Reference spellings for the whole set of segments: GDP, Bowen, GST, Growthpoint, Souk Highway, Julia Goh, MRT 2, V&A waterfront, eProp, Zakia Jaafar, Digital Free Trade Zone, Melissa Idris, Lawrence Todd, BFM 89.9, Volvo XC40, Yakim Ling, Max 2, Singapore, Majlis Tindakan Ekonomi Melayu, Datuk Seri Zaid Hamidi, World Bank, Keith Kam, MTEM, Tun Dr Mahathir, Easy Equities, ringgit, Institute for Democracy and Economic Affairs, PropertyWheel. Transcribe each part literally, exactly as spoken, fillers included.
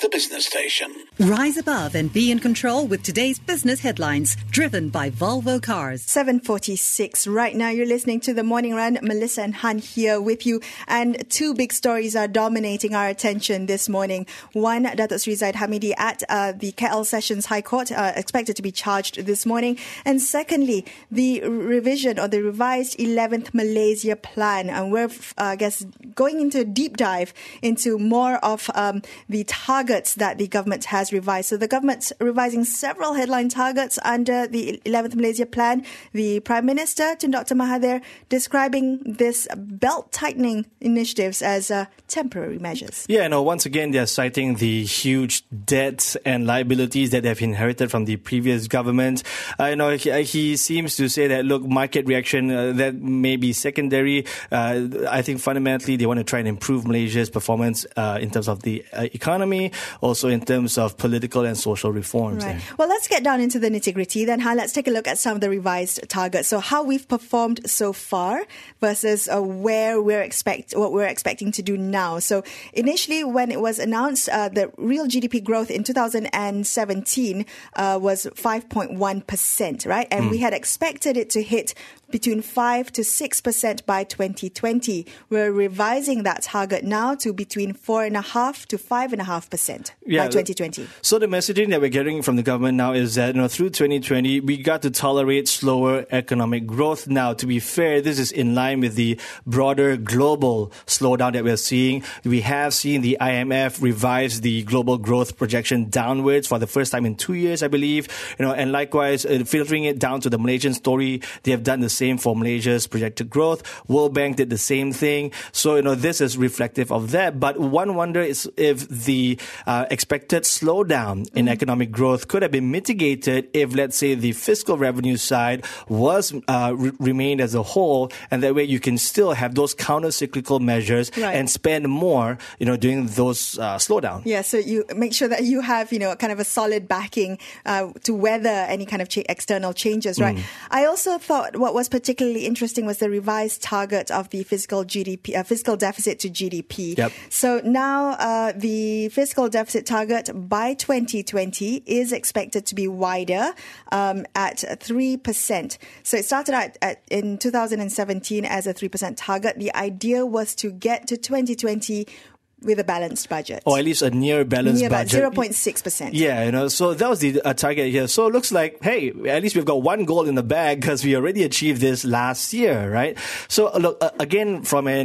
The business station. Rise above and be in control with today's business headlines, driven by Volvo Cars. seven forty-six right now. You're listening to The Morning Run. Melissa and Han here with you, and two big stories are dominating our attention this morning. One, Datuk Seri Zaid Hamidi at uh, the K L Sessions High Court, uh, expected to be charged this morning, and secondly, the revision or the revised eleventh Malaysia Plan, and we're, uh, I guess, going into a deep dive into more of um, the target. Targets that the government has revised. So the government's revising several headline targets under the eleventh Malaysia Plan. The Prime Minister, Tun Dr Mahathir, describing this belt-tightening initiatives as uh, temporary measures. Yeah, no, once again, they're citing the huge debts and liabilities that they've inherited from the previous government. Uh, you know, he, he seems to say that, look, market reaction, uh, that may be secondary. Uh, I think fundamentally they want to try and improve Malaysia's performance uh, in terms of the uh, economy, also in terms of political and social reforms. Right. Well, let's get down into the nitty-gritty then. Let's take a look at some of the revised targets. So how we've performed so far versus uh, where we're expect what we're expecting to do now. So initially, when it was announced, uh, the real G D P growth in two thousand seventeen uh, was five point one percent, right? And mm. we had expected it to hit between five to six percent by twenty twenty. We're revising that target now to between four point five to five point five percent yeah, by twenty twenty. So the messaging that we're getting from the government now is that, you know, through twenty twenty, we got to tolerate slower economic growth. Now, to be fair, this is in line with the broader global slowdown that we're seeing. We have seen the I M F revise the global growth projection downwards for the first time in two years, I believe. You know, and likewise, uh, filtering it down to the Malaysian story, they have done the same Same for Malaysia's projected growth. World Bank did the same thing. So, you know, this is reflective of that. But one wonder is if the uh, expected slowdown in mm-hmm. economic growth could have been mitigated if, let's say, the fiscal revenue side was uh, re- remained as a whole, and that way you can still have those counter-cyclical measures right. and spend more, you know, during those uh, slowdown. Yeah, so you make sure that you have, you know, kind of a solid backing uh, to weather any kind of ch- external changes, right? Mm. I also thought what was particularly interesting was the revised target of the fiscal G D P, uh, fiscal deficit to G D P. Yep. So now uh, the fiscal deficit target by twenty twenty is expected to be wider um, at three percent. So it started out at, in two thousand seventeen as a three percent target. The idea was to get to twenty twenty with a balanced budget. Or at least a near balanced near budget. zero point six percent. Yeah, you know, so that was the uh, target here. So it looks like, hey, at least we've got one goal in the bag because we already achieved this last year, right? So uh, look, uh, again, from a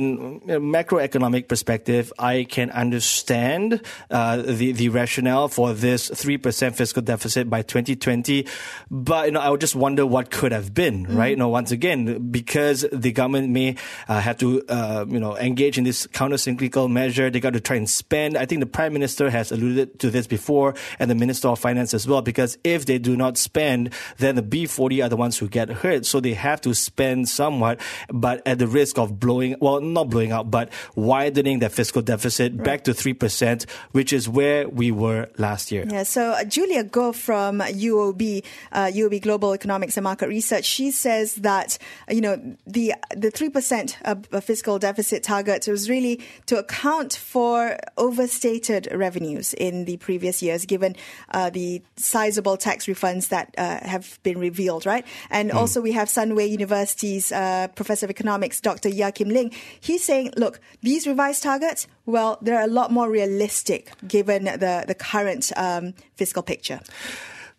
macroeconomic perspective, I can understand uh, the, the rationale for this three percent fiscal deficit by twenty twenty. But, you know, I would just wonder what could have been, mm-hmm. right? You know, once again, because the government may uh, have to, uh, you know, engage in this counter-cyclical measure. They got to try and spend. I think the Prime Minister has alluded to this before, and the Minister of Finance as well, because if they do not spend, then the B forty are the ones who get hurt. So they have to spend somewhat, but at the risk of blowing, well, not blowing out, but widening their fiscal deficit right. back to three percent, which is where we were last year. Yeah. So uh, Julia Goh from U O B, uh, U O B Global Economics and Market Research, she says that, you know, the the three percent uh, fiscal deficit target was really to account for for overstated revenues in the previous years, given uh, the sizable tax refunds that uh, have been revealed, right? And mm. also we have Sunway University's uh, Professor of Economics, Doctor Yakim Ling. He's saying, look, these revised targets, well, they're a lot more realistic given the, the current um, fiscal picture.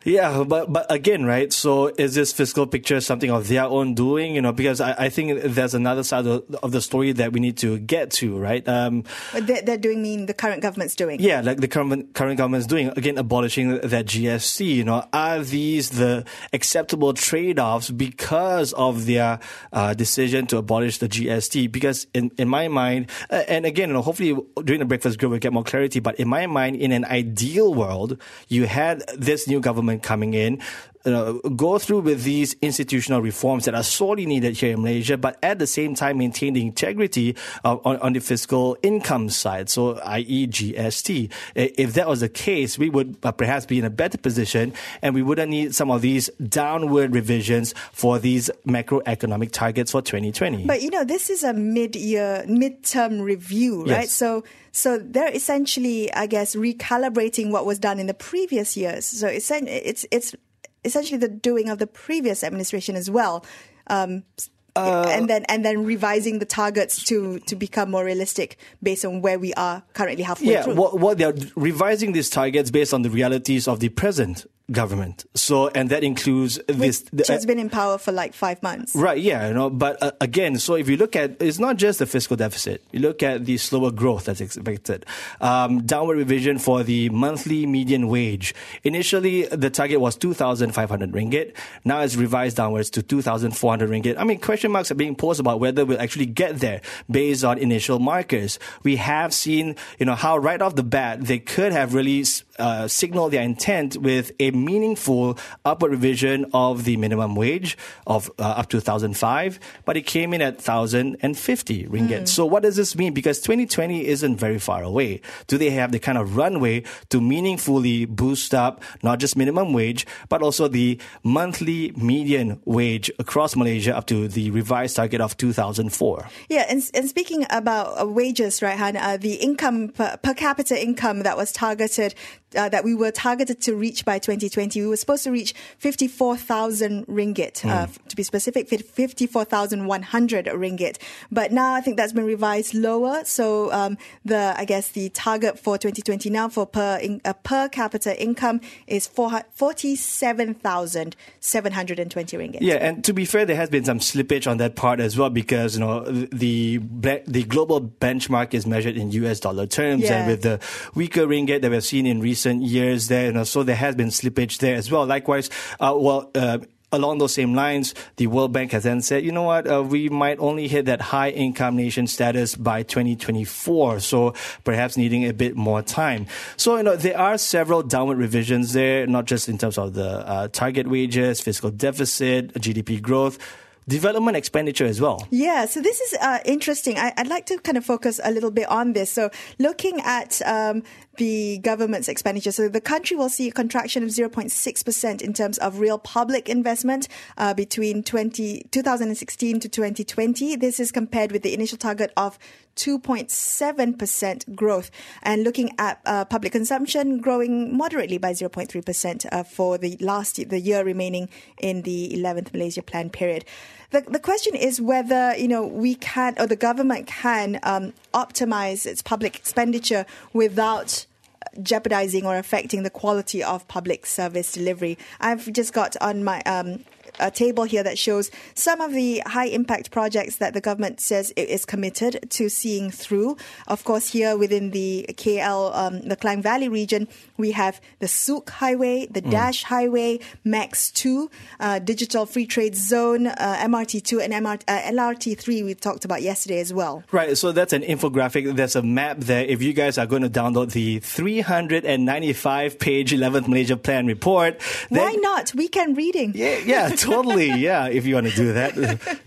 Yeah, but but again, right, so is this fiscal picture something of their own doing? You know, because I, I think there's another side of, of the story that we need to get to, right? Um, they're, they're doing, mean the current government's doing? Yeah, like the current, current government's doing, again, abolishing that G S T, you know. Are these the acceptable trade-offs because of their uh, decision to abolish the G S T? Because in, in my mind, uh, and again, you know, hopefully during the breakfast group we'll get more clarity, but in my mind, in an ideal world, you had this new government coming in, you know, go through with these institutional reforms that are sorely needed here in Malaysia, but at the same time maintain the integrity uh, on, on the fiscal income side, so that is. G S T. If that was the case, we would perhaps be in a better position and we wouldn't need some of these downward revisions for these macroeconomic targets for twenty twenty. But, you know, this is a mid-year, mid-term review, right? Yes. So so they're essentially, I guess, recalibrating what was done in the previous years. So it's, it's, it's essentially the doing of the previous administration as well. Um Uh, and then and then revising the targets to, to become more realistic based on where we are currently halfway yeah, through. Yeah, what, what they're revising these targets based on the realities of the present government. So, and that includes this. Which has been in power for like five months. Right, yeah. You know, but uh, again, so if you look at, it's not just the fiscal deficit. You look at the slower growth that's expected. Um, downward revision for the monthly median wage. Initially, the target was two thousand five hundred ringgit. Now it's revised downwards to two thousand four hundred ringgit. I mean, question marks are being posed about whether we'll actually get there based on initial markers. We have seen, you know, how right off the bat they could have really Uh, signal their intent with a meaningful upward revision of the minimum wage of uh, up to one thousand five, but it came in at one thousand fifty ringgit. Mm. So what does this mean? Because twenty twenty isn't very far away. Do they have the kind of runway to meaningfully boost up not just minimum wage, but also the monthly median wage across Malaysia up to the revised target of two thousand four? Yeah, and, and speaking about uh, wages, right, Han, uh, the income per, per capita income that was targeted Uh, that we were targeted to reach by twenty twenty. We were supposed to reach fifty-four thousand ringgit, uh, mm. to be specific, fifty-four thousand one hundred ringgit. But now I think that's been revised lower. So um, the I guess the target for twenty twenty now for per in, uh, per capita income is forty-seven thousand seven hundred twenty ringgit. Yeah, and to be fair, there has been some slippage on that part as well because you know the the global benchmark is measured in U S dollar terms, yeah. And with the weaker ringgit that we've seen in recent Recent years there, you know, so there has been slippage there as well. Likewise, uh, well, uh, along those same lines, the World Bank has then said, you know what, uh, we might only hit that high income nation status by twenty twenty-four, so perhaps needing a bit more time. So, you know, there are several downward revisions there, not just in terms of the uh, target wages, fiscal deficit, G D P growth, development expenditure as well. Yeah, so this is uh, interesting. I, I'd like to kind of focus a little bit on this. So looking at um, the government's expenditure, so the country will see a contraction of zero point six percent in terms of real public investment uh, between twenty, twenty sixteen to twenty twenty. This is compared with the initial target of two point seven percent growth. And looking at uh, public consumption growing moderately by zero point three percent uh, for the last year, the year remaining in the eleventh Malaysia Plan period. The, the question is whether, you know, we can or the government can um, optimize its public expenditure without jeopardizing or affecting the quality of public service delivery. I've just got on my um, a table here that shows some of the high impact projects that the government says it is committed to seeing through. Of course, here within the K L, um, the Klang Valley region, we have the Souk Highway, the mm. Dash Highway, Max two, uh, Digital Free Trade Zone, uh, M R T two and M R- uh, L R T three we talked about yesterday as well. Right, so that's an infographic, there's a map there. If you guys are going to download the three hundred ninety-five page eleventh Malaysia Plan report. Then... Why not? Weekend reading. Yeah, yeah. Totally, yeah, if you want to do that.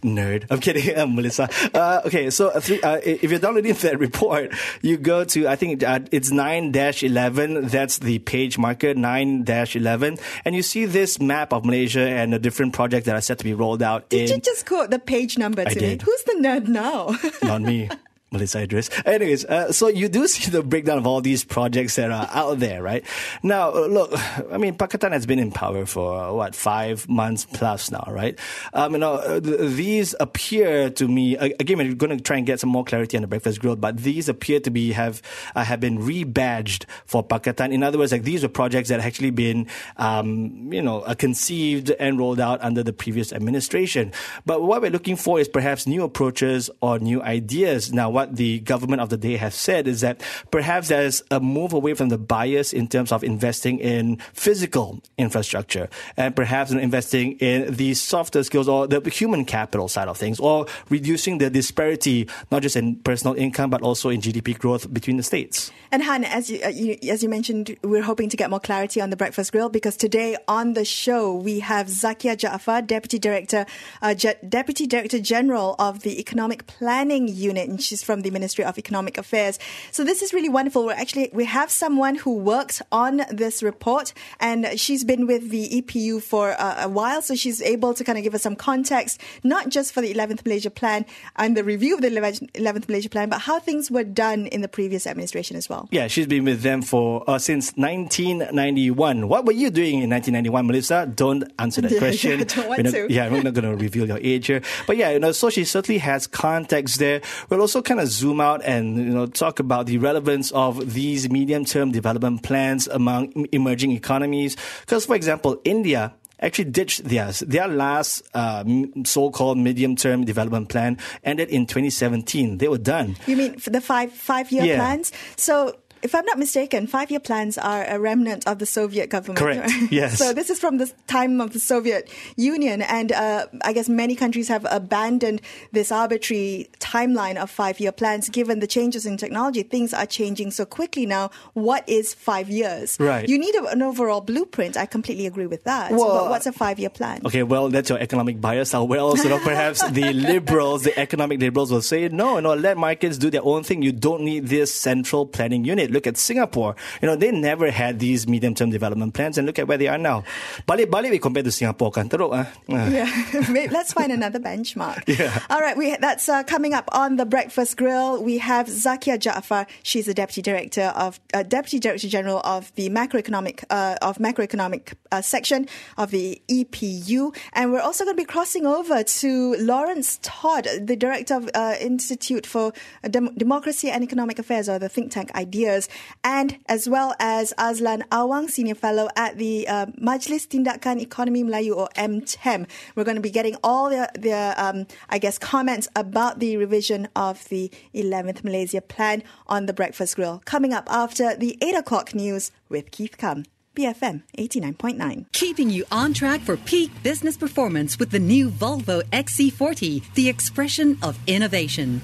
Nerd. I'm kidding, uh, Melissa. Uh, okay, so th- uh, if you're downloading that report, you go to, I think uh, it's nine dash eleven. That's the page marker, nine dash eleven. And you see this map of Malaysia and the different projects that are set to be rolled out. Did in... you just quote the page number to I me? Did. Who's the nerd now? Not me. Melissa Idris. Anyways, uh, so you do see the breakdown of all these projects that are out there, right? Now, look, I mean, Pakatan has been in power for, what, five months plus now, right? Um, you know, these appear to me, again, we're going to try and get some more clarity on the breakfast grill, but these appear to be, have, uh, have been rebadged for Pakatan. In other words, like these were projects that have actually been, um, you know, conceived and rolled out under the previous administration. But what we're looking for is perhaps new approaches or new ideas. Now, what what the government of the day has said is that perhaps there's a move away from the bias in terms of investing in physical infrastructure and perhaps in investing in the softer skills or the human capital side of things, or reducing the disparity, not just in personal income, but also in G D P growth between the states. And Han, as you, uh, you, as you mentioned, we're hoping to get more clarity on the Breakfast Grill, because today on the show, we have Zakia Jaafar, Deputy Director, uh, Je- Deputy Director General of the Economic Planning Unit, and she's from the Ministry of Economic Affairs. So this is really wonderful. We're actually, we have someone who worked on this report, and she's been with the E P U for uh, a while, so she's able to kind of give us some context, not just for the eleventh Malaysia Plan and the review of the eleventh Malaysia Plan, but how things were done in the previous administration as well. Yeah, she's been with them for uh, since nineteen ninety-one. What were you doing in nineteen ninety-one, Melissa? Don't answer that yeah, question. Yeah, I don't want we're not, to. Yeah, we're not going to reveal your age here. But yeah, you know, so she certainly has context there. We'll also kind of zoom out and, you know, talk about the relevance of these medium-term development plans among emerging economies. Because, for example, India actually ditched theirs. Their last uh, so-called medium-term development plan ended in twenty seventeen. They were done. You mean for the five, five-year yeah. plans? So, if I'm not mistaken, five-year plans are a remnant of the Soviet government. Correct, right? Yes. So this is from the time of the Soviet Union, and uh, I guess many countries have abandoned this arbitrary timeline of five-year plans. Given the changes in technology, things are changing so quickly now. What is five years? Right. You need a, an overall blueprint. I completely agree with that. Well, but what's a five-year plan? Okay, well, that's your economic bias. Or well, so perhaps the liberals, the economic liberals will say, no, no, let markets do their own thing. You don't need this central planning unit. Look at Singapore. You know, they never had these medium-term development plans, and look at where they are now. Balik-balik we compare to Singapore, kan? Teruk, ah. Yeah. Let's find another benchmark. Yeah. All right, we, that's uh, coming up on The Breakfast Grill. We have Zakia Jaafar. She's the Deputy Director of uh, Deputy Director General of the Macroeconomic uh, of Macroeconomic uh, Section of the E P U, and we're also going to be crossing over to Lawrence Todd, the Director of uh, Institute for Dem- Democracy and Economic Affairs, or the think tank Ideas. And as well as Azlan Awang, Senior Fellow at the uh, Majlis Tindakan Ekonomi Melayu, or M T E M. We're going to be getting all their, their um, I guess, comments about the revision of the eleventh Malaysia Plan on The Breakfast Grill. Coming up after the eight o'clock news with Keith Kam. B F M eighty-nine point nine. Keeping you on track for peak business performance with the new Volvo X C forty, the expression of innovation.